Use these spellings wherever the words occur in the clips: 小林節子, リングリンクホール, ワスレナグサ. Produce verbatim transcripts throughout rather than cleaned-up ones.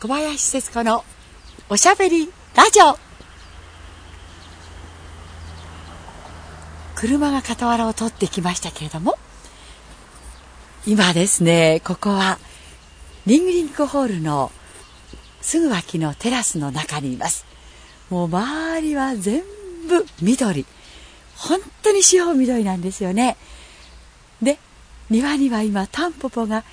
小林節子のおしゃべりラジオ。車が傍らを通ってきましたけれども、今ですね、ここはリングリンクホールのすぐ脇のテラスの中にいます。もう周りは全部緑、本当に四方緑なんですよね。で、庭には今タンポポが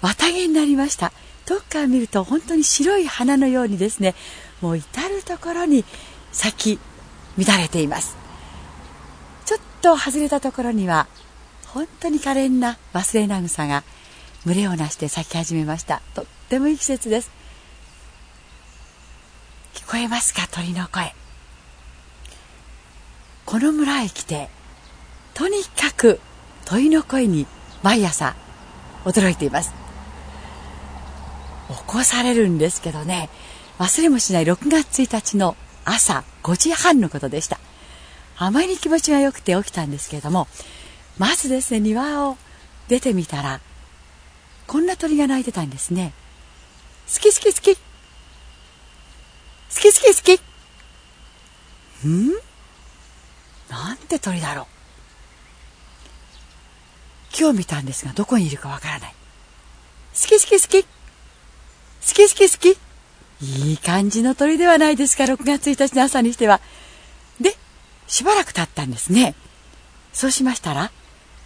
綿毛になりました。遠くから見ると本当に白い花のようにですね、もう至るところに咲き乱れています。ちょっと外れたところには本当に可憐なワスレナグサが群れをなして咲き始めました。とってもいい季節です。聞こえますか、鳥の声。この村へ来てとにかく鳥の声に毎朝驚いています。起こされるんですけどね、忘れもしないろくがつついたちの朝ごじはんのことでした。あまりに気持ちが良くて起きたんですけれども、まずですね、庭を出てみたらこんな鳥が鳴いてたんですね。好き好き好き好き好き好きんなんて鳥だろう。木を見たんですが、どこにいるかわからない。好き好き好き好き好き好き。いい感じの鳥ではないですか、ろくがつついたちの朝にしては。で、しばらく経ったんですね。そうしましたら、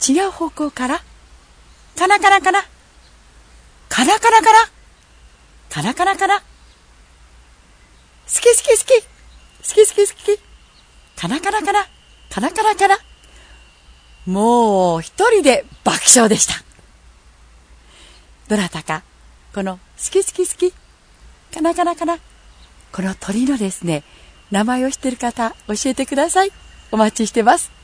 違う方向から、カナカナカナ、カナカナカナ、カナカナカナ、好き好き好き、好き好き好き、カナカナカナ、カナカナカナ。もう一人で爆笑でした。どなたか、この好き好き好きカナカナカナ、この鳥のですね、名前を知っている方教えてください。お待ちしてます。